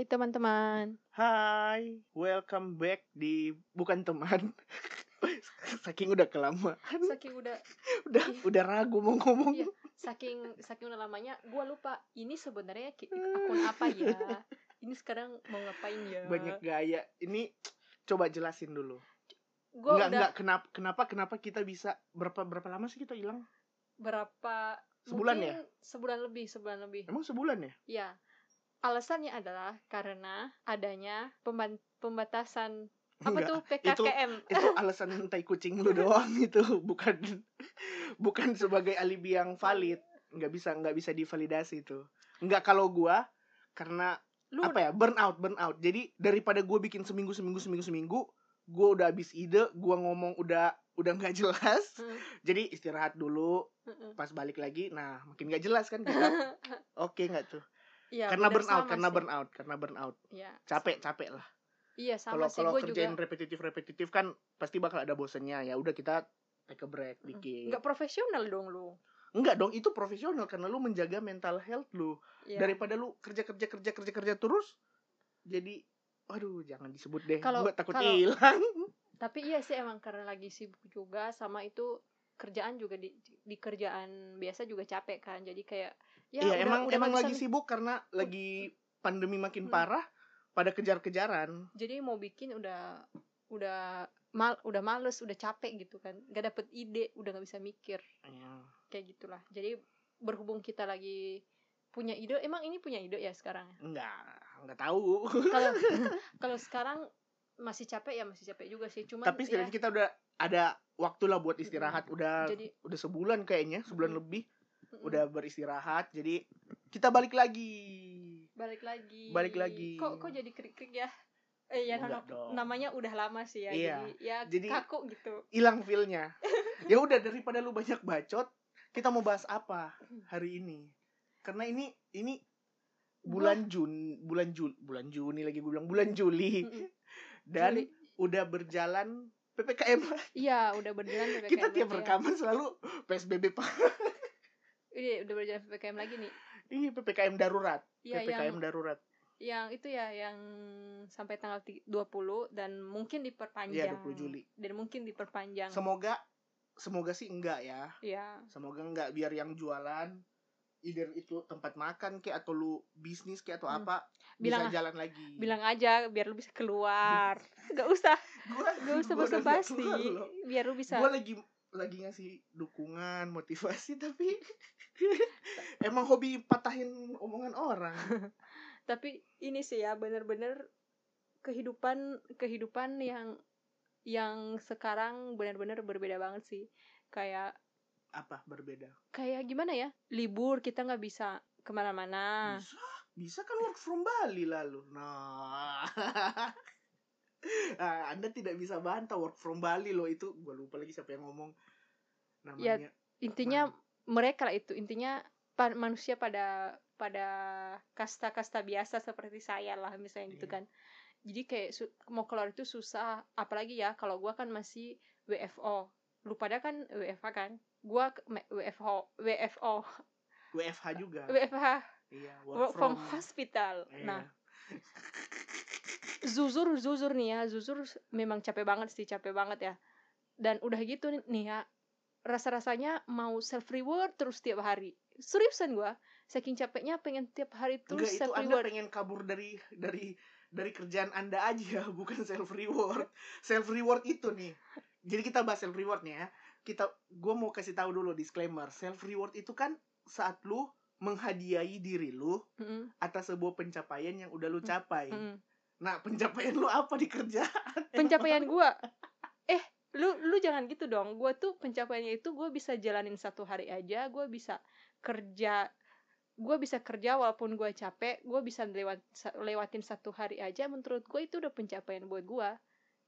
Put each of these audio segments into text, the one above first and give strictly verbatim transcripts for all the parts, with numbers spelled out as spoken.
Hai teman-teman. Hai, welcome back di bukan teman. Saking udah kelamaan. Saking udah udah iya. udah ragu mau ngomong. Iya. Saking saking udah lamanya, gua lupa ini sebenarnya akun apa ya. Ini sekarang mau ngapain ya? Banyak gaya. Ini coba jelasin dulu. Gua enggak, udah enggak kenapa kenapa kenapa kita bisa berapa berapa lama sih kita hilang? Berapa sebulan ya? Sebulan lebih, sebulan lebih. Emang sebulan ya? Iya. Alasannya adalah karena adanya pembatasan apa Enggak, tuh P K K M. Itu, itu alasan tai kucing lu doang itu, bukan bukan sebagai alibi yang valid. Enggak bisa enggak bisa divalidasi itu. Enggak kalau gua karena lu apa ya? burnout, burnout. Jadi daripada gua bikin seminggu seminggu seminggu seminggu, gua udah habis ide, gua ngomong udah udah enggak jelas. Hmm. Jadi istirahat dulu, hmm. pas balik lagi nah makin enggak jelas kan kita. Oke enggak tuh? Ya, karena burnout, karena sih. burnout, karena burnout. Ya, capek, sama. capek lah. Iya, sama sih. Kalau kerjain juga repetitif-repetitif kan pasti bakal ada bosennya. Ya udah kita take a break dikit. Enggak profesional dong lu. Enggak dong, itu profesional karena lu menjaga mental health lu. Ya. Daripada lu kerja-kerja kerja kerja kerja terus jadi aduh jangan disebut deh. Gua takut hilang. Tapi iya sih emang karena lagi sibuk juga sama itu kerjaan juga di, di kerjaan biasa juga capek kan. Jadi kayak ya, iya udah, emang udah emang lagi sibuk karena lagi pandemi makin hmm. parah pada kejar-kejaran. Jadi mau bikin udah udah mal udah males udah capek gitu kan, nggak dapet ide, udah nggak bisa mikir. Yeah. Kayak gitulah. Jadi berhubung kita lagi punya ide, emang ini punya ide ya sekarang? Enggak, nggak tahu. Kalau kalau sekarang masih capek ya masih capek juga sih. Cuman tapi setidaknya kita udah ada waktu lah buat istirahat. Mm-hmm. Udah jadi, udah sebulan kayaknya sebulan mm-hmm. lebih. Mm-mm. Udah beristirahat, jadi kita balik lagi. Balik lagi. Balik lagi. Kok kok jadi krik-krik ya? Eh ya nama, namanya udah lama sih ya. Iya. Jadi ya jadi, kaku gitu. Hilang feel-nya. Ya udah daripada lu banyak bacot, kita mau bahas apa hari ini? Karena ini ini bulan Juni, bulan Juli, bulan Juni lagi gue bilang bulan Juli. Mm-mm. Dan Juli. Udah berjalan P P K M. Iya, udah berjalan P P K M. Kita tiap rekaman ya. Selalu P S B B parah. Ini udah berjalan P P K M lagi nih. Ini P P K M darurat. Ya, P P K M yang, darurat. Yang itu ya yang sampai tanggal dua puluh dan mungkin diperpanjang. Ya, dua puluh Juli. Dan mungkin diperpanjang. Semoga semoga sih enggak ya. Iya. Semoga enggak biar yang jualan either itu tempat makan kayak atau lu bisnis kayak atau hmm. apa bilang, bisa jalan lagi. Bilang aja biar lu bisa keluar. Enggak usah. Gua enggak usah basa-basi. Biar lu bisa. Gua lagi lagi ngasih dukungan, motivasi tapi emang hobi patahin omongan orang. Tapi ini sih ya benar-benar kehidupan kehidupan yang yang sekarang benar-benar berbeda banget sih. Kayak apa berbeda? Kayak gimana ya? Libur kita nggak bisa kemana-mana. Bisa, bisa kan work from Bali lalu. Nah. Nah, Anda tidak bisa bantah work from Bali loh itu. Gue lupa lagi siapa yang ngomong namanya. Ya, intinya man. mereka lah itu. Intinya pa- manusia pada pada kasta-kasta biasa seperti saya lah misalnya yeah. gitu kan. Jadi kayak su- mau keluar itu susah. Apalagi ya kalau gue kan masih W F O. Lu pada kan W F H kan? Gue W F O W F O. W F H juga. W F H. Iya, work, work from, from hospital. Yeah. Nah. Zuzur, zuzur nih ya, zuzur memang capek banget sih, capek banget ya. Dan udah gitu nih ya, rasa-rasanya mau self-reward terus tiap hari. Seriusan gue, saking capeknya pengen tiap hari terus Enggak, self-reward. Enggak, itu Anda pengen kabur dari dari dari kerjaan Anda aja, bukan self-reward. Self-reward itu nih. Jadi kita bahas self-reward nih ya. Kita, gue mau kasih tahu dulu disclaimer, self-reward itu kan saat lu menghadiahi diri lu mm-hmm. atas sebuah pencapaian yang udah lu capai. Mm-hmm. Nah, pencapaian lu apa di kerjaan? Pencapaian gue? Eh, lu lu jangan gitu dong. Gue tuh pencapaiannya itu gue bisa jalanin satu hari aja. Gue bisa kerja. Gue bisa kerja walaupun gue capek. Gue bisa lewat, lewatin satu hari aja. Menurut gue itu udah pencapaian buat gue.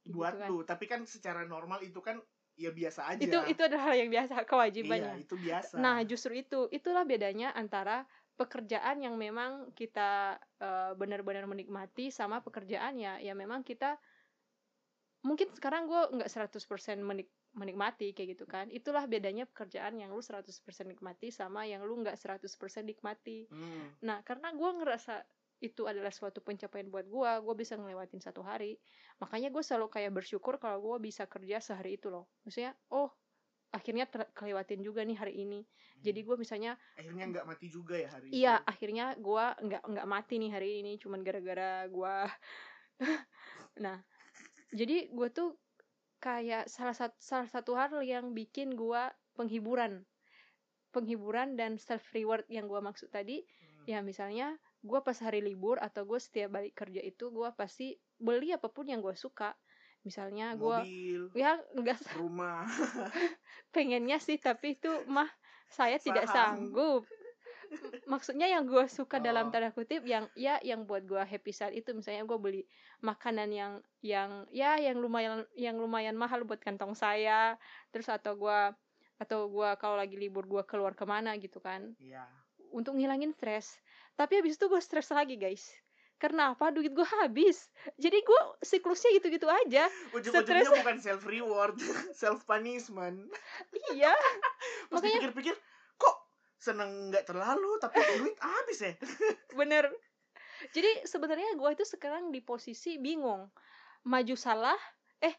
Gitu buat kan. Lu. Tapi kan secara normal itu kan ya biasa aja. Itu, itu adalah hal yang biasa. Kewajibannya. Iya, itu biasa. Nah, justru itu. Itulah bedanya antara pekerjaan yang memang kita uh, benar-benar menikmati sama pekerjaan ya ya memang kita mungkin sekarang gue nggak seratus persen menik, menikmati kayak gitu kan. Itulah bedanya pekerjaan yang lu seratus persen nikmati sama yang lu nggak seratus persen nikmati. Hmm. Nah, karena gue ngerasa itu adalah suatu pencapaian buat gue, gue bisa ngelewatin satu hari. Makanya gue selalu kayak bersyukur kalau gue bisa kerja sehari itu loh. Maksudnya, oh, akhirnya ter- kelewatin juga nih hari ini. Hmm. Jadi gue misalnya... Akhirnya nggak mati juga ya hari ini? Iya, itu. Akhirnya gue nggak nggak mati nih hari ini, cuman gara-gara gue... Nah, jadi gue tuh kayak salah satu, salah satu hal yang bikin gue penghiburan. Penghiburan dan self-reward yang gue maksud tadi. Hmm. Ya misalnya... gue pas hari libur atau gue setiap balik kerja itu gue pasti beli apapun yang gue suka, misalnya gue ya enggak rumah pengennya sih, tapi itu mah saya Saham. tidak sanggup. Maksudnya yang gue suka oh. dalam tanda kutip yang ya yang buat gue happy saat itu, misalnya gue beli makanan yang yang ya yang lumayan yang lumayan mahal buat kantong saya, terus atau gue atau gue kalau lagi libur gue keluar kemana gitu kan, yeah. untuk ngilangin stres. Tapi habis itu gue stres lagi guys. Karena apa? Duit gue habis. Jadi gue siklusnya gitu-gitu aja. Ujung-ujungnya bukan self reward, self punishment. Iya. Pas makanya... dipikir-pikir, kok seneng nggak terlalu, tapi duit habis ya. Bener. Jadi sebenarnya gue itu sekarang di posisi bingung. Maju salah, eh.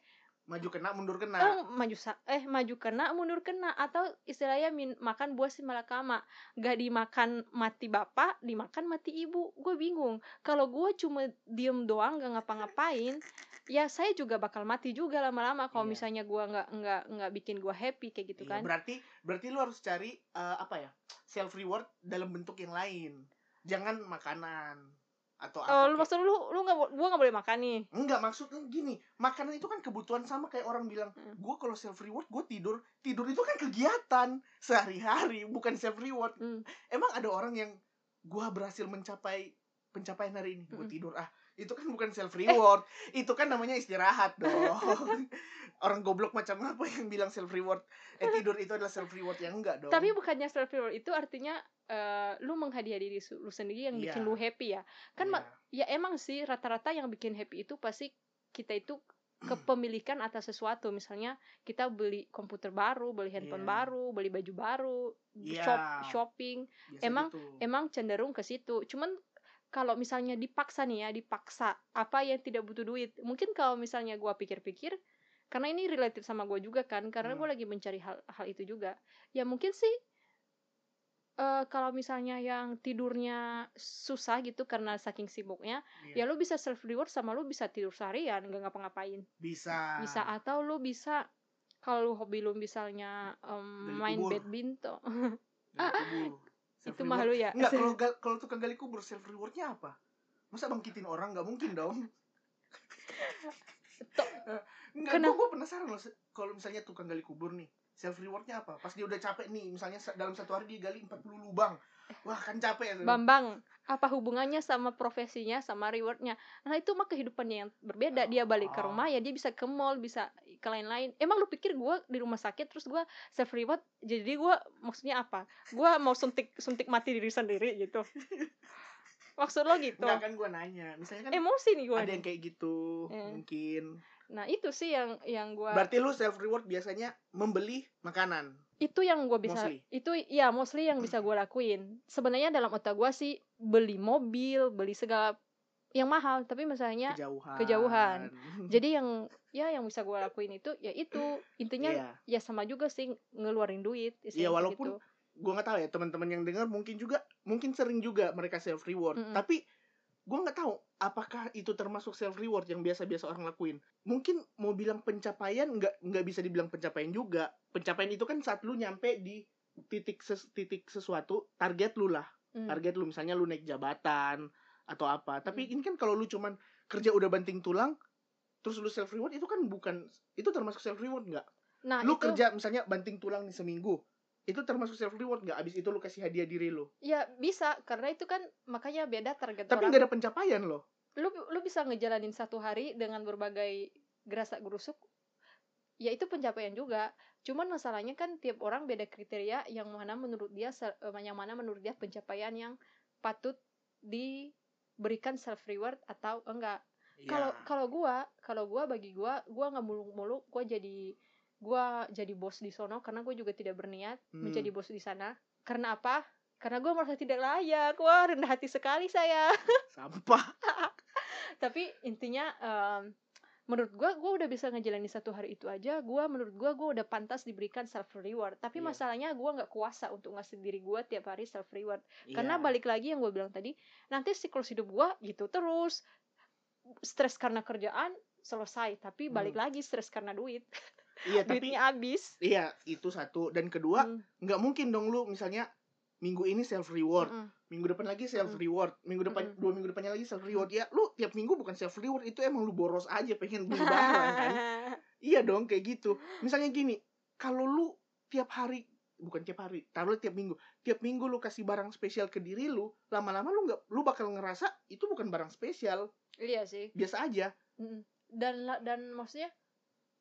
Maju kena, mundur kena. Eh, maju sa- eh maju kena, mundur kena. Atau istilahnya min- makan buah si malakama. Gak dimakan mati bapak, dimakan mati ibu. Gue bingung. Kalau gue cuma diem doang, gak ngapa-ngapain, ya saya juga bakal mati juga lama-lama. Kalau iya. misalnya gue gak, gak, gak bikin gue happy kayak gitu iya, kan. Berarti berarti lu harus cari uh, apa ya, self reward dalam bentuk yang lain. Jangan makanan atau oh, lu maksud lu lu nggak gua nggak boleh makan nih? Enggak, maksudnya gini, makanan itu kan kebutuhan, sama kayak orang bilang hmm. gua kalau self reward gua tidur tidur itu kan kegiatan sehari-hari, bukan self reward. hmm. Emang ada orang yang gua berhasil mencapai pencapaian hari ini, gua hmm. tidur, ah itu kan bukan self reward, eh. itu kan namanya istirahat dong. Orang goblok macam apa yang bilang self reward, eh tidur itu adalah self reward? Yang enggak dong. Tapi bukannya self reward itu artinya Uh, lu menghadiah diri lu sendiri yang bikin yeah. lu happy ya kan, yeah. ma- ya emang sih rata-rata yang bikin happy itu pasti kita itu kepemilikan atas sesuatu. Misalnya kita beli komputer baru, beli handphone yeah. baru, beli baju baru, yeah. shop, shopping biasa emang gitu. Emang cenderung ke situ. Cuman kalau misalnya dipaksa nih ya, dipaksa apa yang tidak butuh duit. Mungkin kalau misalnya gua pikir-pikir, karena ini relatif sama gua juga kan, karena hmm. gua lagi mencari hal hal itu juga ya, mungkin sih Uh, kalau misalnya yang tidurnya susah gitu karena saking sibuknya, yeah. ya lu bisa self reward sama lu bisa tidur seharian nggak ngapa-ngapain. Bisa. Bisa, atau lu bisa kalau hobi lu misalnya um, main badminton. Itu mah lu ya. Enggak, kalau kalau tukang gali kubur self rewardnya apa? Masa bangkitin orang, nggak mungkin dong. Enggak, gue penasaran loh, kalau misalnya tukang gali kubur nih, self rewardnya apa? Pas dia udah capek nih, misalnya dalam satu hari dia gali empat puluh lubang. Wah, kan capek ya. Bambang, apa hubungannya sama profesinya, sama rewardnya? Nah, itu mah kehidupannya yang berbeda. Dia balik ke rumah, ya dia bisa ke mall, bisa ke lain-lain. Emang lu pikir gue di rumah sakit terus gue self reward? Jadi gue maksudnya apa? Gue mau suntik suntik mati diri sendiri gitu. Maksud lo gitu? Enggak, kan gue nanya. Misalnya kan emosi nih gue. Ada nih yang kayak gitu, yeah. mungkin. Nah itu sih yang yang gue. Berarti lu self reward biasanya membeli makanan. Itu yang gue bisa. Mostly. Itu ya mostly yang bisa gue lakuin. Sebenarnya dalam otak gue sih beli mobil, beli segala yang mahal. Tapi misalnya kejauhan. kejauhan. Jadi yang ya yang bisa gue lakuin itu ya itu intinya yeah. ya sama juga sih ngeluarin duit. Iya yeah, walaupun gitu. Gue nggak tahu ya, teman-teman yang dengar mungkin juga mungkin sering juga mereka self reward. Mm-hmm. Tapi gue nggak tahu apakah itu termasuk self reward yang biasa-biasa orang lakuin. Mungkin mau bilang pencapaian, nggak nggak bisa dibilang pencapaian juga. Pencapaian itu kan saat lu nyampe di titik ses, titik sesuatu target lu lah, mm. target lu misalnya lu naik jabatan atau apa. Tapi mm. ini kan kalau lu cuman kerja udah banting tulang, terus lu self reward itu kan bukan, itu termasuk self reward nggak? Nah, lu itu... kerja misalnya banting tulang nih seminggu, itu termasuk self reward nggak? Abis itu lu kasih hadiah diri lu? Ya bisa, karena itu kan makanya beda target. Tapi nggak ada pencapaian loh. Lu lu bisa ngejalanin satu hari dengan berbagai gerasak gerusuk, ya itu pencapaian juga. Cuman masalahnya kan tiap orang beda kriteria yang mana menurut dia yang mana menurut dia pencapaian yang patut diberikan self reward atau enggak. Kalau yeah. kalau gua kalau gua bagi gua gua nggak muluk-muluk, gua jadi gue jadi bos di sono, karena gue juga tidak berniat hmm. menjadi bos di sana. Karena apa? Karena gue merasa tidak layak. Wah, rendah hati sekali saya. Sampah. Tapi intinya um, menurut gue, gue udah bisa ngejalani satu hari itu aja. Gue menurut gue, gue udah pantas diberikan self reward. Tapi yeah. masalahnya gue gak kuasa untuk ngasih diri gue tiap hari self reward. yeah. Karena balik lagi yang gue bilang tadi, nanti siklus hidup gue gitu terus. Stres karena kerjaan selesai, tapi balik hmm. lagi stres karena duit. Iya, duitnya tapi, habis. Iya, itu satu. Dan kedua, hmm. gak mungkin dong lu misalnya minggu ini self reward, mm. minggu depan lagi self reward, minggu depan mm. dua minggu depannya lagi self reward. Ya lu tiap minggu bukan self reward, itu emang lu boros aja pengen beli barang kan. Iya dong, kayak gitu. Misalnya gini, kalau lu tiap hari, bukan tiap hari, taruh tiap minggu, tiap minggu lu kasih barang spesial ke diri lu, lama-lama lu nggak, lu bakal ngerasa itu bukan barang spesial. Iya sih, biasa aja. Dan dan maksudnya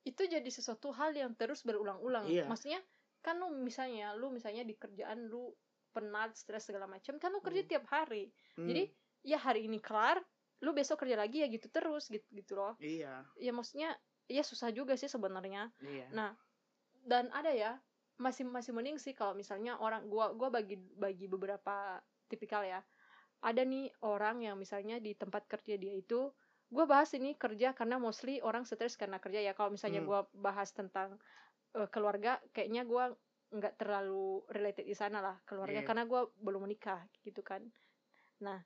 itu jadi sesuatu hal yang terus berulang-ulang. Iya. Maksudnya kan lu misalnya, lu misalnya di kerjaan lu penat, stres segala macam, kan lu kerja hmm. tiap hari. Hmm. Jadi ya hari ini kelar, lu besok kerja lagi ya gitu terus gitu gitu loh. Iya. Ya maksudnya ya susah juga sih sebenarnya. Iya. Nah, dan ada ya masih masih mending sih kalau misalnya orang, gua gua bagi bagi beberapa tipikal ya. Ada nih orang yang misalnya di tempat kerja dia itu, gua bahas ini kerja karena mostly orang stres karena kerja ya. Kalau misalnya hmm. gua bahas tentang uh, keluarga, kayaknya gua nggak terlalu related di sana lah keluarga, yeah. karena gue belum menikah gitu kan. Nah,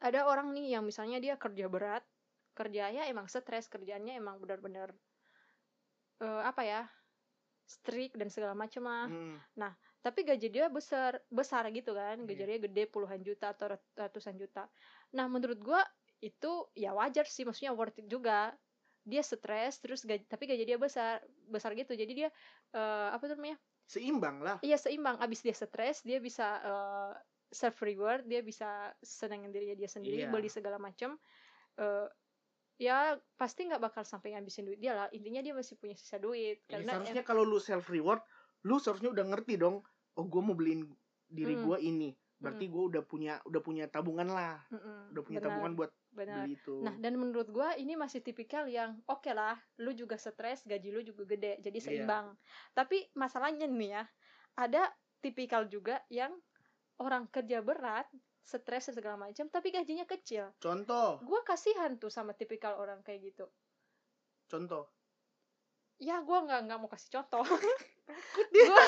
ada orang nih yang misalnya dia kerja berat, kerjanya emang stres, kerjaannya emang benar-benar uh, apa ya, strict dan segala macam lah. mm. Nah, tapi gaji dia besar besar gitu kan, gajinya yeah. gede puluhan juta atau ratusan juta. Nah, menurut gue itu ya wajar sih, maksudnya worth it juga. Dia stres terus gaji, tapi gaji dia besar besar gitu, jadi dia uh, apa namanya, seimbang lah. Iya, seimbang. Abis dia stres, dia bisa uh, self reward, dia bisa senangin dirinya dia sendiri, yeah. beli segala macam. Uh, ya pasti nggak bakal sampai ngabisin duit dia lah. Intinya dia masih punya sisa duit. Karena ya, seharusnya em- kalau lu self reward, lu seharusnya udah ngerti dong. Oh, gue mau beliin diri mm. gue ini. Berarti mm. gue udah punya udah punya tabungan lah. Mm-mm. Udah punya Benar. tabungan buat Benar. beli itu. Nah, dan menurut gue ini masih tipikal yang oke okay lah, lu juga stres, gaji lu juga gede, jadi seimbang. Yeah. Tapi masalahnya nih ya, ada tipikal juga yang orang kerja berat, stres segala macam, tapi gajinya kecil. Contoh? Gue kasihan tuh sama tipikal orang kayak gitu. Contoh? Ya, gue nggak nggak mau kasih contoh. Gue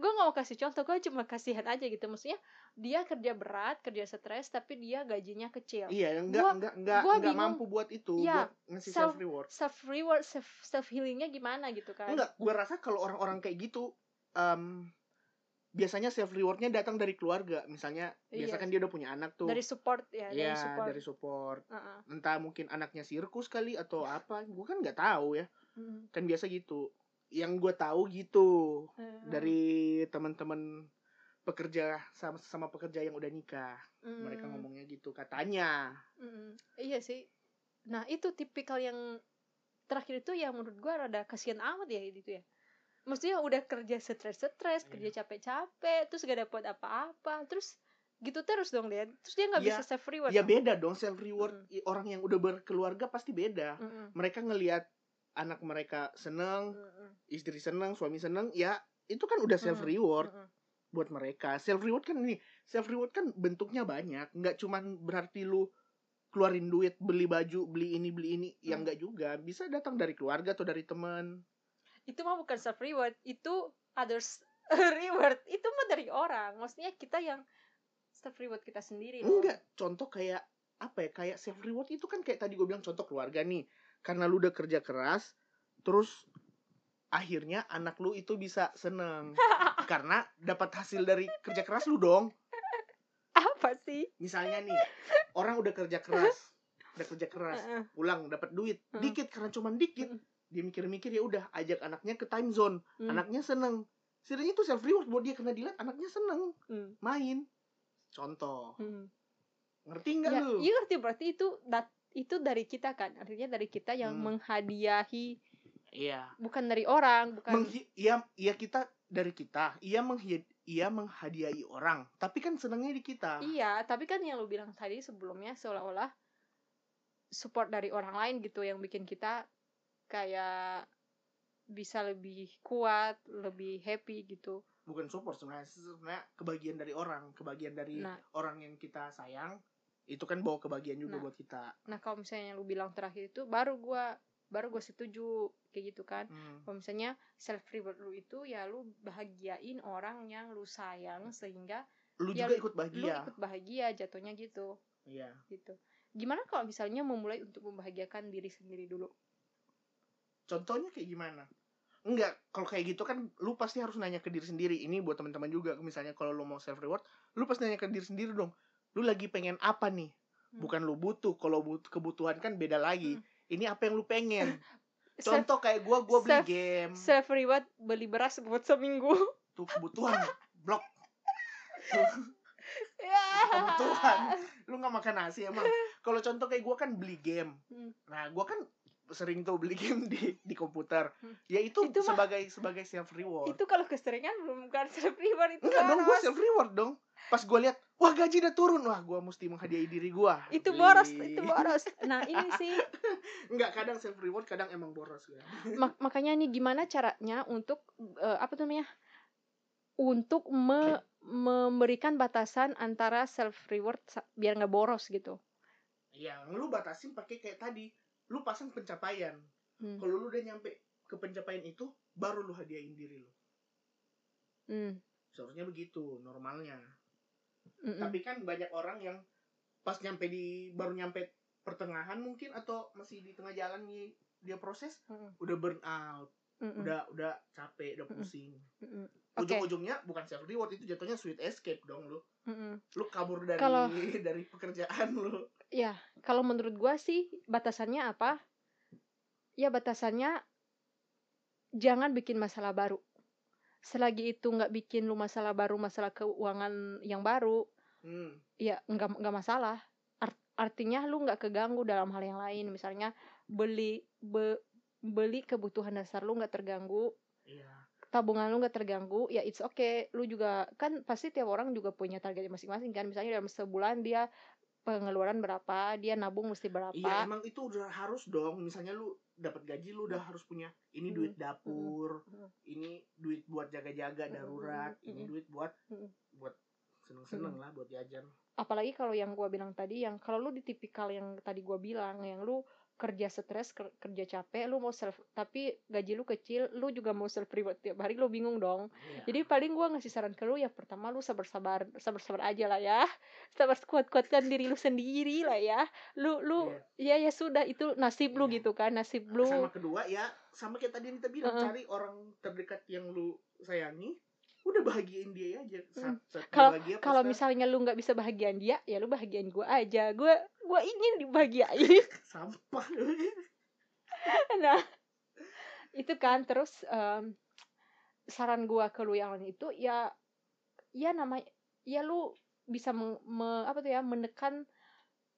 gue nggak mau kasih contoh, gue cuma kasihan aja gitu. Maksudnya dia kerja berat, kerja stres, tapi dia gajinya kecil. Iya, enggak gua, enggak enggak enggak bingung, mampu buat itu, ya, buat ngasih self reward. Self reward, self self healingnya gimana gitu kan? Enggak, gue rasa kalau orang-orang kayak gitu, um, biasanya self rewardnya datang dari keluarga. Misalnya, iya, biasa kan dia udah punya anak tuh. Dari support ya, ya dari support. Dari support. Uh-uh. Entah mungkin anaknya sirkus kali atau apa, gue kan nggak tahu ya. Hmm. Kan biasa gitu. Yang gue tahu gitu hmm. dari teman-teman pekerja sama sama pekerja yang udah nikah, hmm. mereka ngomongnya gitu katanya. hmm. Iya sih. Nah, itu tipikal yang terakhir itu yang menurut gue rada kasihan amat ya itu ya. Maksudnya udah kerja stres-stres, hmm. kerja capek-capek, terus gak dapet apa-apa, terus gitu terus dong dia. Terus dia nggak ya, bisa self reward. Ya dong. Beda dong self reward. hmm. Orang yang udah berkeluarga pasti beda. hmm. Mereka ngelihat anak mereka seneng, mm-hmm. istri seneng, suami seneng, ya itu kan udah self reward mm-hmm. buat mereka. Self reward kan ini, self reward kan bentuknya banyak, nggak cuman berarti lu keluarin duit beli baju, beli ini beli ini, mm. yang nggak juga, bisa datang dari keluarga atau dari teman. Itu mah bukan self reward, itu others reward, itu mah dari orang. Maksudnya kita yang self reward kita sendiri. Enggak, loh. Contoh kayak apa ya? Kayak self reward itu kan kayak tadi gue bilang contoh keluarga nih. Karena lu udah kerja keras, terus akhirnya anak lu itu bisa seneng. Karena dapat hasil dari kerja keras lu dong. Apa sih? Misalnya nih, orang udah kerja keras, udah kerja keras, pulang dapat duit, dikit karena cuma dikit. Dia mikir-mikir ya udah ajak anaknya ke time zone, anaknya seneng. Setidaknya itu self reward buat dia karena dilihat anaknya seneng main. Contoh. Ngerti nggak ya, lu? Iya ngerti, berarti itu dat. Itu dari kita kan, artinya dari kita yang hmm. menghadiahi, iya. bukan dari orang, bukan. Menghi- iya, iya kita dari kita, iya menghi- iya menghadiahi orang, tapi kan senangnya di kita. Iya, tapi kan yang lu bilang tadi sebelumnya seolah-olah support dari orang lain gitu yang bikin kita kayak bisa lebih kuat, lebih happy gitu. Bukan support sebenarnya, sebenarnya kebahagiaan dari orang, kebahagiaan dari nah, orang yang kita sayang itu kan bawa kebahagiaan juga nah, buat kita. Nah kalau misalnya lu bilang terakhir itu baru gue baru gue setuju kayak gitu kan. Hmm. Kalau misalnya self reward lu itu ya lu bahagiain orang yang lu sayang sehingga lu ya juga lu, ikut bahagia. Lu ikut bahagia jatuhnya gitu. Iya. Gitu. Gimana kalau misalnya memulai untuk membahagiakan diri sendiri dulu? Contohnya kayak gimana? Enggak, kalau kayak gitu kan lu pasti harus nanya ke diri sendiri. Ini buat teman-teman juga, misalnya kalau lu mau self reward, lu pasti nanya ke diri sendiri dong. Lu lagi pengen apa nih? Hmm. Bukan lu butuh, kalau butuh kebutuhan kan beda lagi. Hmm. Ini apa yang lu pengen? Contoh kayak gua, gua beli self, game. Self reward beli beras buat seminggu. Tuh kebutuhan, blok. Tuh. Ya. Kebutuhan. Lu enggak makan nasi emang. Kalau contoh kayak gua kan beli game. Hmm. Nah, gua kan sering tuh beli game di di komputer. Ya itu, itu sebagai mah, sebagai self reward. Itu kalau keseringan belum bukan self reward itu. Enggak dong, gua self reward dong. Pas gua lihat, wah gaji udah turun, wah gua mesti menghadiahi diri gua. Itu beli. boros, itu boros. Nah, ini sih enggak, kadang self reward, kadang emang boros ya. Mak- makanya nih gimana caranya untuk uh, apa namanya? Untuk me- memberikan batasan antara self reward biar enggak boros gitu. Iya, lu batasin pakai kayak tadi. Lu pasang pencapaian. Hmm. Kalau lu udah nyampe ke pencapaian itu, baru lu hadiahin diri lu. Hmm. Seharusnya begitu normalnya. Mm-mm. Tapi kan banyak orang yang pas nyampe di baru nyampe pertengahan mungkin atau masih di tengah jalan nih dia proses, Mm-mm. udah burn out, Mm-mm. udah udah capek, udah pusing. Mm-mm. Okay. Ujung-ujungnya bukan self reward, itu jatuhnya sweet escape dong lu. Mm-mm. Lu kabur dari Kalo... dari pekerjaan lu. Ya, kalau menurut gue sih batasannya apa? Ya batasannya jangan bikin masalah baru. Selagi itu nggak bikin lu masalah baru, masalah keuangan yang baru, hmm. ya nggak nggak masalah. Art, artinya lu nggak keganggu dalam hal yang lain. Misalnya beli be, beli kebutuhan dasar lu nggak terganggu, yeah. tabungan lu nggak terganggu, ya it's okay. Lu juga kan pasti tiap orang juga punya targetnya masing-masing kan. Misalnya dalam sebulan dia pengeluaran berapa, dia nabung mesti berapa. Iya, emang itu udah harus dong. Misalnya lu dapat gaji, lu udah harus punya ini duit dapur, mm-hmm. ini duit buat jaga-jaga darurat, mm-hmm. ini duit buat mm-hmm. buat seneng-seneng mm-hmm. lah, buat jajan. Apalagi kalau yang gua bilang tadi, yang kalau lu di tipikal yang tadi gua bilang, yang lu kerja stres, kerja capek, lu mau self, tapi gaji lu kecil, lu juga mau self reward tiap hari, lu bingung dong. Yeah. Jadi paling gue ngasih saran ke lu, ya pertama lu sabar-sabar, sabar-sabar aja lah ya, sabar kuat-kuatkan diri lu sendiri lah ya. Lu lu yeah. ya ya sudah itu nasib yeah. lu gitu kan, nasib lu. Sama kedua ya, sama kayak tadi yang kita bilang, uh-huh. cari orang terdekat yang lu sayangi, udah bahagiain dia aja. Kalau hmm. kalau misalnya lu nggak bisa bahagiain dia, ya lu bahagiain gue aja. Gue gue ingin dibahagiain. Sampah. Nah, itu kan terus um, saran gue ke lu yang lain itu ya, ya namanya, ya lu bisa me, me, apa tuh ya menekan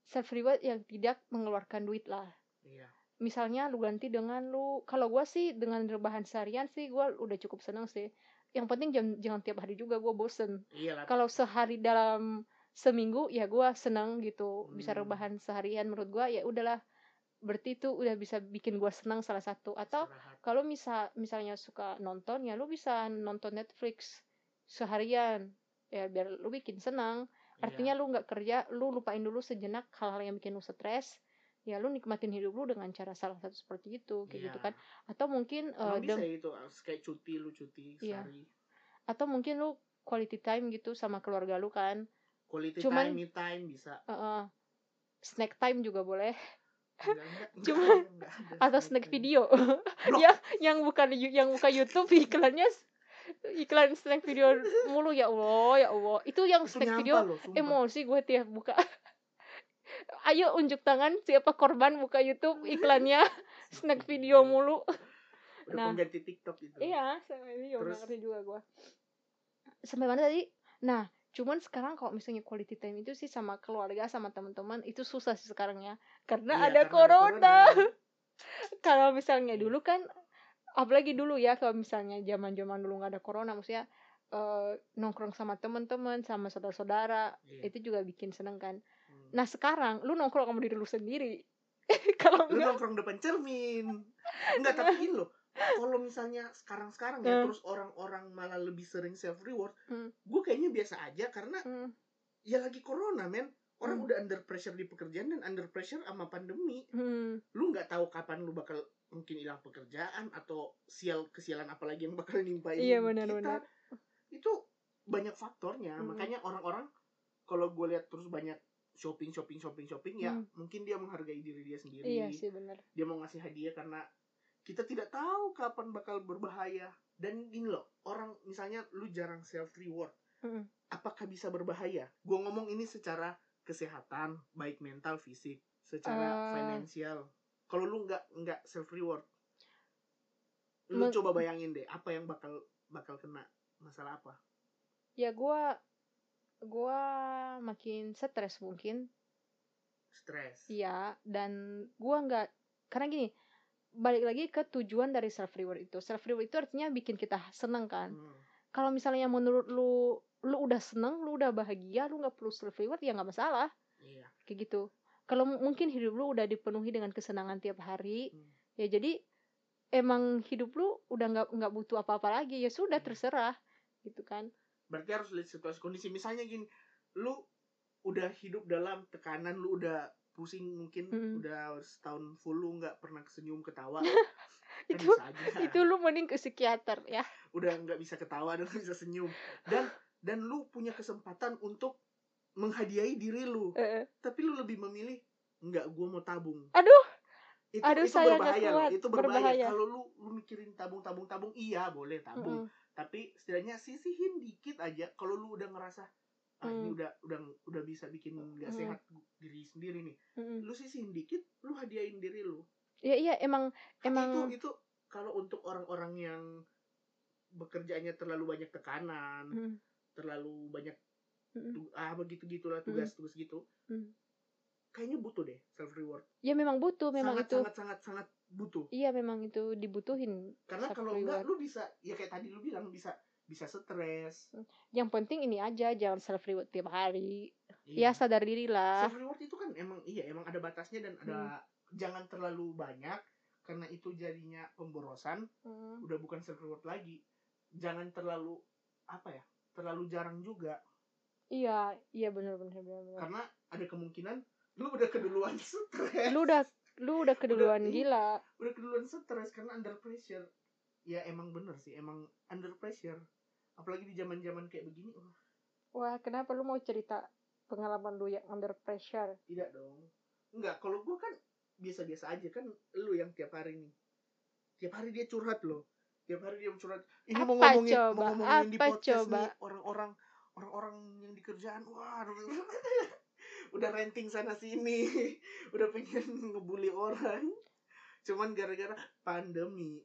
self reward yang tidak mengeluarkan duit lah. Iya. Misalnya lu ganti dengan lu, kalau gue sih dengan rebahan seharian sih gue udah cukup seneng sih. Yang penting jangan, jangan tiap hari juga, gue bosen. Kalau sehari dalam seminggu ya gue senang gitu, hmm. bisa rebahan seharian menurut gue ya udahlah, berarti itu udah bisa bikin gue senang salah satu. Atau kalau misal misalnya suka nonton ya lu bisa nonton Netflix seharian ya biar lu bikin senang. Artinya yeah. lu nggak kerja, lu lupain dulu sejenak hal-hal yang bikin lu stres. Ya lu nikmatin hidup lu dengan cara salah satu seperti itu kayak yeah. gitu kan. Atau mungkin uh, bisa dem- itu kayak cuti, lu cuti sehari yeah. atau mungkin lu quality time gitu sama keluarga lu kan. Quality Cuman, time, me time bisa uh-uh. snack time juga boleh. Cuma atau snack video yang yang bukan yang buka YouTube iklannya iklan snack video mulu. Ya Allah, ya Allah, itu yang itu snack video loh, emosi gue tiap buka. Ayo unjuk tangan siapa korban buka YouTube iklannya snack video mulu. Udah nah, pengganti TikTok itu. Iya, sampai video ngerti juga gua. Sampai mana tadi? Nah, cuman sekarang kalau misalnya quality time itu sih sama keluarga sama teman-teman itu susah sih sekarang ya. Karena iya, ada karena corona. corona. Kalau misalnya dulu kan apalagi dulu ya kalau misalnya zaman-zaman dulu enggak ada corona maksudnya Uh, nongkrong sama teman-teman, sama saudara-saudara, yeah. itu juga bikin seneng kan. Hmm. Nah sekarang lu nongkrong sama diri lu sendiri. Kalau lu nggak, nongkrong depan cermin. Enggak, tapi gini loh, Kalau misalnya sekarang-sekarang mm. ya terus orang-orang malah lebih sering self reward, mm. gue kayaknya biasa aja karena mm. ya lagi corona men, orang mm. udah under pressure di pekerjaan dan under pressure sama pandemi. Mm. Lu nggak tahu kapan lu bakal mungkin hilang pekerjaan atau sial kesialan apalagi yang bakal nimpain iya, bener, kita. Bener. Itu banyak faktornya. Mm. Makanya orang-orang kalau gue lihat terus banyak shopping shopping shopping shopping ya mm. mungkin dia menghargai diri dia sendiri. Iya sih benar. Dia mau ngasih hadiah karena kita tidak tahu kapan bakal berbahaya. Dan gini loh, orang misalnya lu jarang self reward, mm. apakah bisa berbahaya? Gue ngomong ini secara kesehatan, baik mental, fisik, secara uh. finansial. Kalau lu nggak nggak self reward, lu Men- coba bayangin deh apa yang bakal bakal kena, masalah apa? Ya gue gue makin stres mungkin. Stres. Iya, dan gue nggak, karena gini. Balik lagi ke tujuan dari self reward itu. Self reward itu artinya bikin kita seneng kan. Hmm. Kalau misalnya menurut lu lu udah seneng, lu udah bahagia, lu nggak perlu self reward ya nggak masalah. Iya. Kayak gitu. Kalau mungkin hidup lu udah dipenuhi dengan kesenangan tiap hari, hmm. ya jadi emang hidup lu udah nggak nggak butuh apa-apa lagi ya sudah hmm. terserah gitu kan. Berarti harus lihat situasi kondisi. Misalnya gini, lu udah hidup dalam tekanan, lu udah pusing mungkin mm. udah setahun full lu nggak pernah senyum ketawa kan itu aja. Itu lu mending ke psikiater ya, udah nggak bisa ketawa dan nggak bisa senyum dan dan lu punya kesempatan untuk menghadiahi diri lu uh-uh. tapi lu lebih memilih nggak, gue mau tabung. Aduh itu, aduh itu saya berbahaya kuat. Itu berbahaya, berbahaya. Kalau lu lu mikirin tabung tabung tabung iya boleh tabung mm. tapi setidaknya sisihin dikit aja. Kalau lu udah ngerasa ah hmm. ini udah udah udah bisa bikin nggak hmm. sehat diri sendiri nih, hmm. lu sisihin dikit, lu hadiahin diri lu. Iya iya emang emang itu itu kalau untuk orang-orang yang bekerjaannya terlalu banyak tekanan, hmm. terlalu banyak tu, ah begitu gitulah tugas hmm. tugas gitu, hmm. kayaknya butuh deh self reward. Ya memang butuh, memang sangat, itu sangat sangat sangat butuh. Iya memang itu dibutuhin. Karena kalau enggak lu bisa ya kayak tadi lu bilang bisa. bisa stres. Yang penting ini aja, jangan self reward tiap hari. Iya. Ya sadar diri lah. Self reward itu kan emang iya emang ada batasnya dan ada hmm. jangan terlalu banyak karena itu jadinya pemborosan. Hmm. Udah bukan self reward lagi. Jangan terlalu apa ya? Terlalu jarang juga. Iya, iya benar benar benar. Karena ada kemungkinan lu udah keduluan stres. Lu udah lu udah keduluan udah, gila. Udah keduluan stres karena under pressure. Ya emang bener sih, emang under pressure. Apalagi di zaman-zaman kayak begini. Wah, wah kenapa lu mau cerita pengalaman lu yang under pressure? Tidak dong. Enggak, kalau gue kan biasa-biasa aja kan. Lu yang tiap hari nih, tiap hari dia curhat loh. Tiap hari dia curhat. Ini apa mau ngomongin, coba? Mau ngomongin apa di podcast coba? Nih orang-orang, orang-orang yang di kerjaan. Wah udah ranting sana-sini. Udah pengen ngebully orang. Cuman gara-gara pandemi.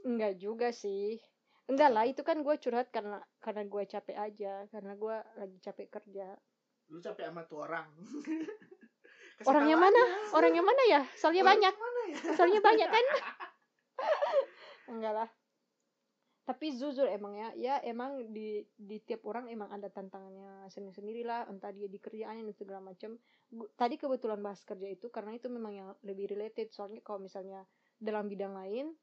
Enggak juga sih. Enggak lah, itu kan gue curhat karena karena gue capek aja. Karena gue lagi capek kerja. Lu capek sama tuh orang. Orangnya mana? Aja. Orangnya mana ya? Soalnya orang banyak ya? Soalnya banyak kan? Enggak lah. Tapi jujur emang ya, ya emang di, di tiap orang emang ada tantangannya sendiri-sendiri lah. Entah dia di kerjaannya dan segala macam. Tadi kebetulan bahas kerja itu karena itu memang yang lebih related. Soalnya kalau misalnya dalam bidang lain,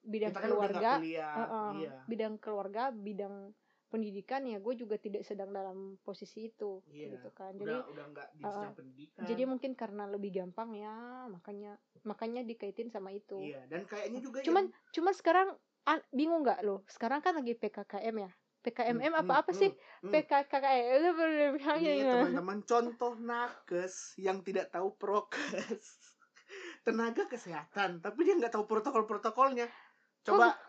bidang kita keluarga, kan kuliah, uh-uh, iya. bidang keluarga, bidang pendidikan ya gue juga tidak sedang dalam posisi itu, yeah. gitu kan. Jadi, udah, udah gak di uh, pendidikan. Jadi mungkin karena lebih gampang ya, makanya makanya dikaitin sama itu. Iya, yeah, dan kayaknya juga. Cuman yang... cuman sekarang an- bingung nggak lo? Sekarang kan lagi P K K M ya. P K M M hmm, apa apa hmm, sih? Hmm. P K K M Iya teman-teman, contoh nakes yang tidak tahu prokes, tenaga kesehatan, tapi dia nggak tahu protokol-protokolnya. Coba kok,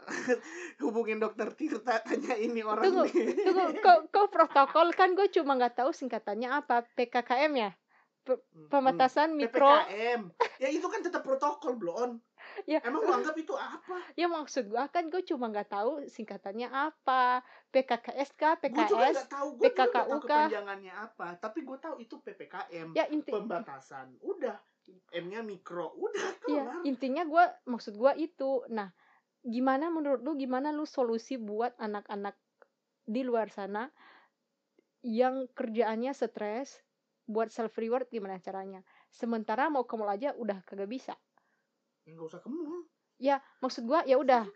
hubungin dokter Tirta, tanya ini orang tunggu, nih. Tunggu, kok, kok protokol kan gue cuma nggak tahu singkatannya apa, P K K M ya, P- pembatasan hmm, mikro. P P K M, ya itu kan tetap protokol blon. Ya. Emang lu anggap itu apa? Ya maksud gue kan gue cuma nggak tahu singkatannya apa, P K K S K, P K S, P K K U K. Kepanjangannya apa? Tapi gue tahu itu P P K M, ya, inti- pembatasan. Udah, M-nya mikro, udah. Ya, intinya gue, maksud gue itu, nah. Gimana menurut lu, gimana lu solusi buat anak-anak di luar sana yang kerjaannya stres, buat self reward gimana caranya? Sementara mau ke mall aja udah kagak bisa. Enggak usah ke mall. Ya, maksud gua ya udah.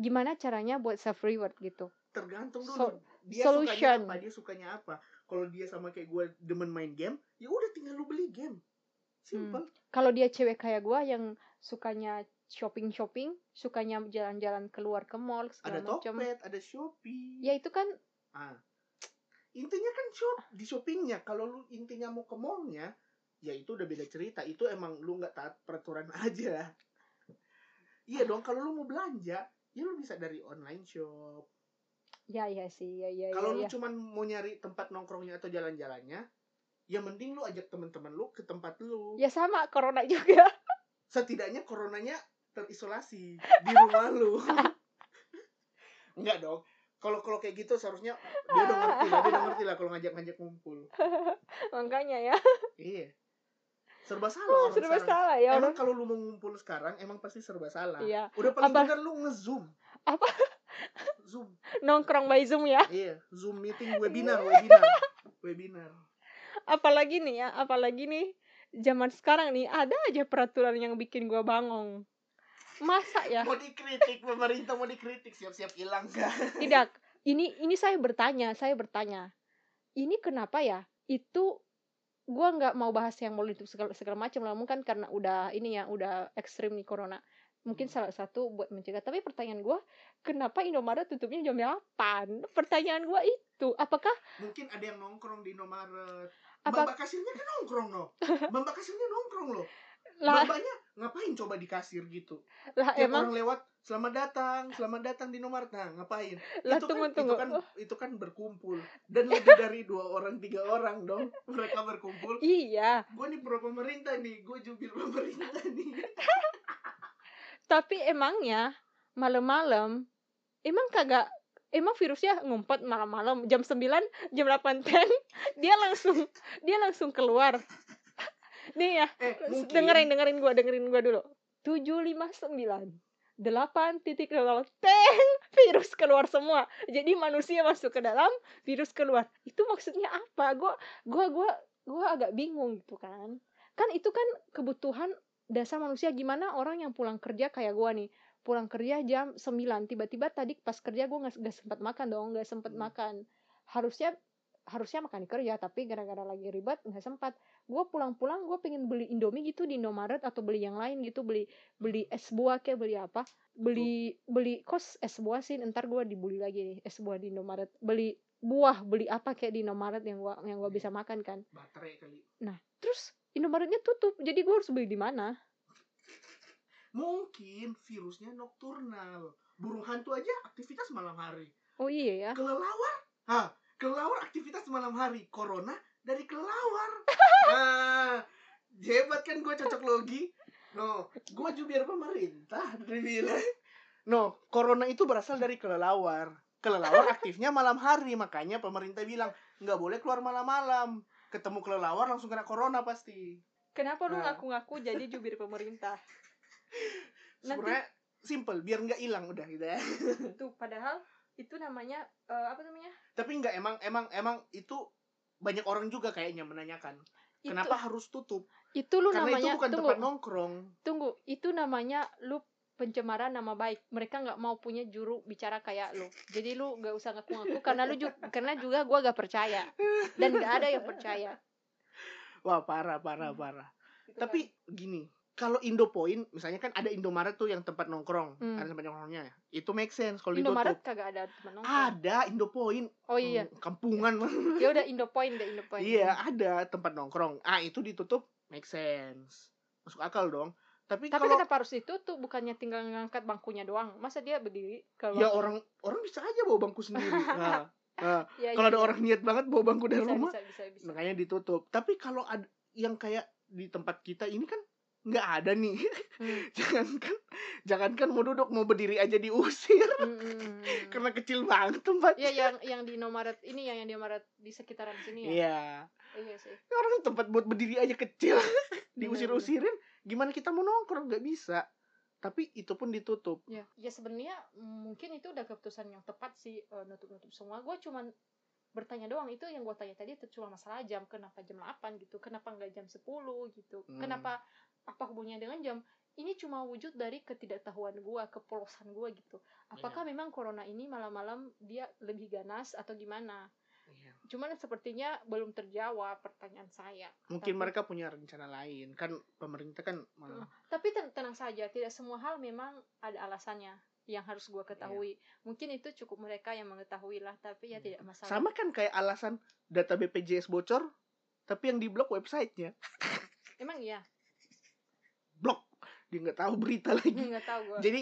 Gimana caranya buat self reward gitu? Tergantung dulu. So, dia solution. Sukanya apa? Dia sukanya apa? Kalau dia sama kayak gua demen main game, ya udah tinggal lu beli game. Simple. Hmm. Kalau dia cewek kayak gua yang sukanya shopping-shopping, sukanya jalan-jalan keluar ke mall, segala macam. Ada Tokped, ada Shopee. Ya itu kan ah. Intinya kan shop di shoppingnya. Kalau lu intinya mau ke mallnya, ya itu udah beda cerita. Itu emang lu nggak taat peraturan aja. Iya dong, kalau lu mau belanja, ya lu bisa dari online shop. Ya ya sih, ya ya. Kalau ya, lu ya. cuman mau nyari tempat nongkrongnya atau jalan-jalannya, ya mending lu ajak teman-teman lu ke tempat lu. Ya sama, corona juga. Setidaknya coronanya terisolasi di rumah lu. Enggak dong. Kalau kalau kayak gitu seharusnya dia udah ngerti lah, dia udah ngerti lah kalau ngajak-ngajak ngumpul. Makanya ya. Iya. Serba salah. Oh, serba sekarang. salah ya. Emang kalau lu mau ngumpul sekarang emang pasti serba salah. Iya. Udah paling bener lu nge-zoom. Apa? Zoom. Nongkrong by Zoom ya. Iya, Zoom meeting, webinar, webinar. Webinar. Apalagi nih ya, apalagi nih zaman sekarang nih ada aja peraturan yang bikin gua bangong. Masa ya? Mau dikritik pemerintah, mau dikritik siap-siap hilang kan? Tidak. Ini ini saya bertanya, saya bertanya. Ini kenapa ya? Itu gue nggak mau bahas yang politik segala, segala macam lah, mungkin karena udah ini ya udah ekstrim nih corona, mungkin salah satu buat mencegah. Tapi pertanyaan gue, kenapa Indomaret tutupnya jam delapan? Pertanyaan gue itu, apakah mungkin ada yang nongkrong di Indomaret? Mbak kasirnya kan nongkrong loh, mbak kasirnya nongkrong loh, mbaknya ngapain coba di kasir gitu? Lah, tiap emang? Orang lewat, selamat datang, selamat datang di Indomaret, nah ngapain? Lah, itu, tunggu, kan, tunggu. itu kan itu kan berkumpul dan lebih dari dua orang tiga orang dong mereka berkumpul. Iya. Gue nih pro pemerintah nih, gue jubir pemerintah nih. Tapi emangnya malam-malam emang kagak emang virusnya ngumpet malam-malam jam sembilan, jam delapan ten dia langsung dia langsung keluar. Nih ya, eh, dengerin dengerin gue dengerin gue dulu. tujuh lima sembilan delapan titik nol teng virus keluar semua, jadi manusia masuk ke dalam, virus keluar. Itu maksudnya apa? Gue gue gue gue agak bingung gitu kan. Kan itu kan kebutuhan dasar manusia. Gimana orang yang pulang kerja kayak gue nih, pulang kerja jam sembilan, tiba-tiba tadi pas kerja gue nggak nggak sempat makan dong, nggak sempat hmm. makan. Harusnya harusnya makan di kerja, tapi gara-gara lagi ribet nggak sempat. Gue pulang-pulang gue pengen beli Indomie gitu di Indomaret atau beli yang lain gitu, beli beli es buah kayak beli apa beli beli kos es buah sih, ntar gue dibully lagi nih, es buah di Indomaret, beli buah beli apa kayak di Indomaret yang gue yang gue bisa makan kan. Baterai kali. Nah terus Indomaretnya tutup, jadi gue harus beli di mana? Mungkin virusnya nokturnal, burung hantu aja aktivitas malam hari. Oh iya ya. Kelelawar, ah kelelawar aktivitas malam hari, corona dari kelelawar. Nah, hebat kan gue cocok logi. No, gue jubir pemerintah. No, corona itu berasal dari kelelawar. Kelelawar aktifnya malam hari, makanya pemerintah bilang nggak boleh keluar malam-malam. Ketemu kelelawar langsung kena corona pasti. Kenapa lu nah. ngaku-ngaku jadi jubir pemerintah? Sebenarnya simple, biar nggak hilang udah gitu ya. Tuh, padahal itu namanya uh, apa namanya? Tapi nggak emang emang emang itu. Banyak orang juga kayaknya menanyakan itu, kenapa harus tutup? Itu lu Karena namanya, itu bukan tunggu, tempat nongkrong. Tunggu, itu namanya lu pencemaran nama baik. Mereka nggak mau punya juru bicara kayak lu. Jadi lu nggak usah ngaku-ngaku karena lu juga, karena juga gue gak percaya dan nggak ada yang percaya. Wah parah parah hmm. parah. Itu Tapi kan. gini, kalau Indo Point misalnya kan ada Indomaret tuh yang tempat nongkrong, hmm. ada tempat nongkrongnya. Itu make sense kalau Indomaret kagak ada tempat nongkrong. Ada Indo Point. Oh iya. Hmm, kampungan. Ya udah Indo Point deh, Indo Point. Iya, ada tempat nongkrong. Ah, itu ditutup make sense. Masuk akal dong. Tapi, Tapi kalau kenapa harus ditutup? Bukannya tinggal ngangkat bangkunya doang. Masa dia berdiri kalau Ya orang orang bisa aja bawa bangku sendiri. Nah, nah ya, kalau iya, ada iya. orang niat banget bawa bangku dari bisa, rumah. Bisa, bisa, bisa. Makanya ditutup. Tapi kalau ada yang kayak di tempat kita ini kan nggak ada nih. hmm. Jangankan jangankan mau duduk, mau berdiri aja diusir. hmm. Karena kecil banget tempatnya. Iya, yang yang di Indomaret ini, yang yang di Indomaret di sekitaran sini ya. Iya. Iya sih. Orang tempat buat berdiri aja kecil. Diusir-usirin, gimana kita mau nongkrong? Nggak bisa. Tapi itu pun ditutup. Ya, ya sebenarnya mungkin itu udah keputusan yang tepat sih, nutup-nutup semua. Gue cuman bertanya doang, itu yang gue tanya tadi itu cuma masalah jam, kenapa jam delapan gitu, kenapa nggak jam sepuluh gitu, hmm. kenapa apa hubungannya dengan jam ini cuma wujud dari ketidaktahuan gue, kepolosan gue gitu. Apakah yeah. memang corona ini malam-malam dia lebih ganas atau gimana? Yeah. Cuman sepertinya belum terjawab pertanyaan saya. Mungkin tapi, mereka punya rencana lain, kan pemerintah kan malah. Tapi tenang saja, tidak semua hal memang ada alasannya yang harus gue ketahui. Iya. Mungkin itu cukup mereka yang mengetahui lah, tapi ya iya. tidak masalah. Sama kan kayak alasan data B P J S bocor, tapi yang diblok websitenya. Emang iya? Blok, dia nggak tahu berita lagi. Nggak tahu gue. Jadi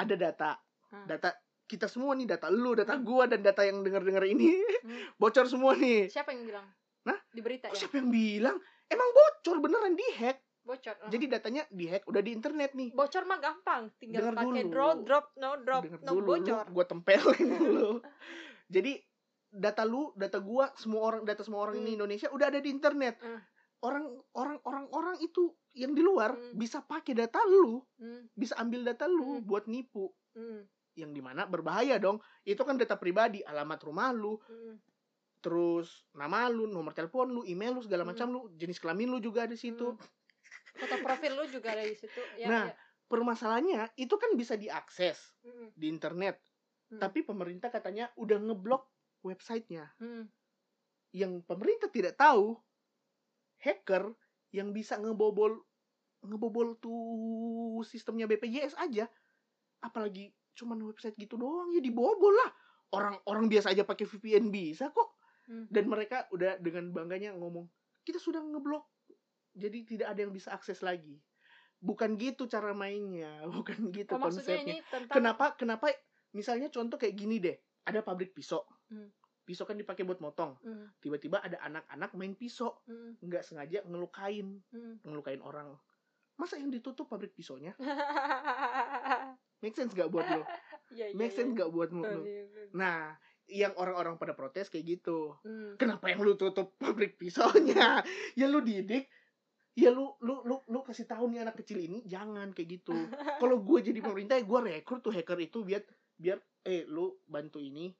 ada data, hmm. data kita semua nih, data lu, data hmm. gue, dan data yang dengar-dengar ini hmm. bocor semua nih. Siapa yang bilang? Nah, di berita. Kok ya? Siapa yang bilang? Emang bocor beneran, dihack. Bocor. Uh. Jadi datanya dihack, udah di internet nih. Bocor mah gampang, tinggal pakai drop drop no drop Dengar no dulu, bocor. Gue tempelin dulu. Jadi data lu, data gua, semua orang, data semua orang hmm. di Indonesia udah ada di internet. Uh. Orang orang orang orang itu yang di luar hmm. bisa pakai data lu, hmm. bisa ambil data lu hmm. buat nipu. Hmm. Yang dimana berbahaya dong. Itu kan data pribadi, alamat rumah lu. Hmm. Terus nama lu, nomor telepon lu, email lu, segala hmm. macam lu, jenis kelamin lu juga ada di situ. Hmm. Foto profil lu juga ada di situ. Ya, nah, ya. Permasalahannya itu kan bisa diakses mm. di internet, mm. tapi pemerintah katanya udah ngeblok websitenya. Mm. Yang pemerintah tidak tahu, hacker yang bisa ngebobol ngebobol tuh sistemnya B P J S aja, apalagi cuman website gitu doang, ya dibobol lah. Orang-orang biasa aja pakai V P N bisa kok. Mm. Dan mereka udah dengan bangganya ngomong, kita sudah ngeblok. Jadi tidak ada yang bisa akses lagi. Bukan gitu cara mainnya, bukan gitu oh, konsepnya. Tentang... Kenapa? Kenapa? Misalnya contoh kayak gini deh, ada pabrik pisau. Hmm. Pisau kan dipakai buat motong. Hmm. Tiba-tiba ada anak-anak main pisau, hmm. nggak sengaja ngelukain, hmm. ngelukain orang. Masa yang ditutup pabrik pisaunya? Make sense nggak buat lo? ya, Make ya, sense nggak ya. buat lo? Nah. Yang orang-orang pada protes kayak gitu. Hmm. Kenapa yang lu tutup pabrik pisaunya? Ya lu didik. Ya lu lu lu lu kasih tahu nih anak kecil ini jangan kayak gitu. Kalau gue jadi pemerintah, ya gue rekrut tuh hacker itu biar biar eh lu bantu ini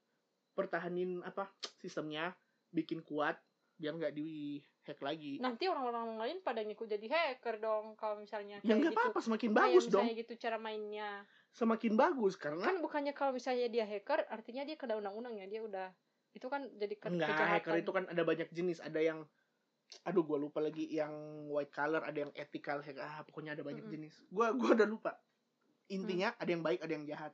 pertahanin apa sistemnya, bikin kuat biar nggak di hack lagi. Nanti orang-orang lain pada ngikut jadi hacker dong kalau misalnya. Ya nggak gitu. Apa-apa, semakin bagus dong. Kayak gitu cara mainnya. Semakin bagus karena. Kan bukannya kalau misalnya dia hacker artinya dia kena undang-undang ya, dia udah itu kan jadi ke- Enggak, kejahatan. Hacker itu kan ada banyak jenis, ada yang aduh gue lupa lagi yang white collar, ada yang ethical hack, ah pokoknya ada banyak mm-hmm. jenis. Gue gue udah lupa. Intinya mm. ada yang baik, ada yang jahat.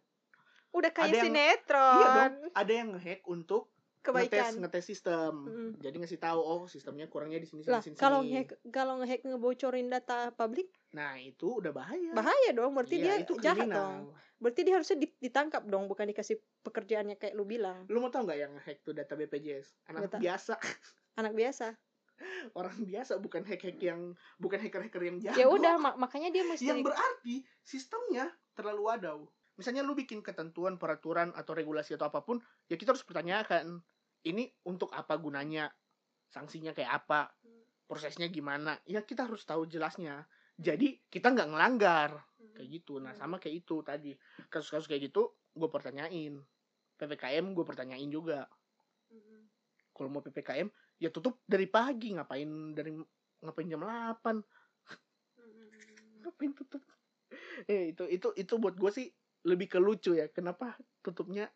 Udah kayak sinetron. Iya dong. Ada yang ngehack untuk kebaikan. Ngetes ngetes sistem. Mm. Jadi ngasih tahu oh sistemnya kurangnya di sini sini sini. Kalau ngehack kalau ngehack ngebocorin data publik, nah itu udah bahaya. Bahaya dong, berarti ya, dia jahat dong. Berarti dia harusnya ditangkap dong, bukan dikasih pekerjaannya kayak lu bilang. Lu mau tau nggak yang ngehack tuh data B P J S? Anak data. biasa. Anak biasa. Orang biasa, bukan hack-hack yang bukan hacker-hacker yang jago. Ya udah mak- makanya dia mesti yang berarti sistemnya terlalu wadau. Misalnya lu bikin ketentuan, peraturan atau regulasi atau apapun, ya kita harus pertanyakan ini untuk apa gunanya, sanksinya kayak apa, prosesnya gimana. Ya kita harus tahu jelasnya. Jadi kita nggak ngelanggar kayak gitu. Nah sama kayak itu tadi kasus-kasus kayak gitu gue pertanyain. P P K M gue pertanyain juga. Kalau mau P P K M ya tutup dari pagi, ngapain dari ngapain jam delapan? Ngapain tutup? Eh itu itu itu buat gue sih lebih ke lucu ya. Kenapa tutupnya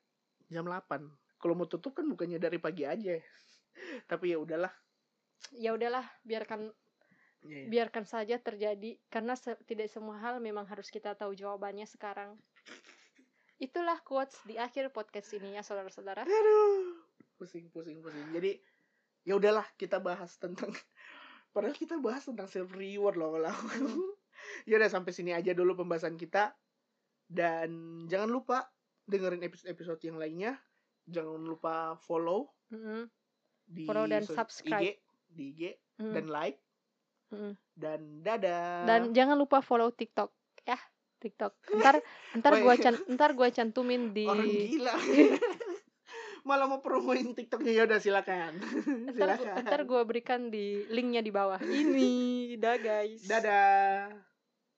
jam delapan? Kalau mau tutup kan bukannya dari pagi aja. Tapi ya udahlah. Ya udahlah, biarkan yeah, yeah. biarkan saja terjadi karena se- tidak semua hal memang harus kita tahu jawabannya sekarang. Itulah quotes di akhir podcast ini ya saudara-saudara. Aduh, pusing pusing pusing. Jadi ya udahlah kita bahas tentang padahal kita bahas tentang self reward loh kalau ya udah sampai sini aja dulu pembahasan kita dan jangan lupa dengerin episode-episode yang lainnya, jangan lupa follow mm-hmm. di follow dan so- subscribe I G, di I G mm-hmm. dan like mm-hmm. dan dadah dan jangan lupa follow TikTok ya TikTok ntar ntar gue can- ntar gue cantumin di orang gila malah mau promoin TikToknya, ya udah silakan. Silakan. Ntar gue berikan di linknya di bawah. Ini, dah guys. Dadah.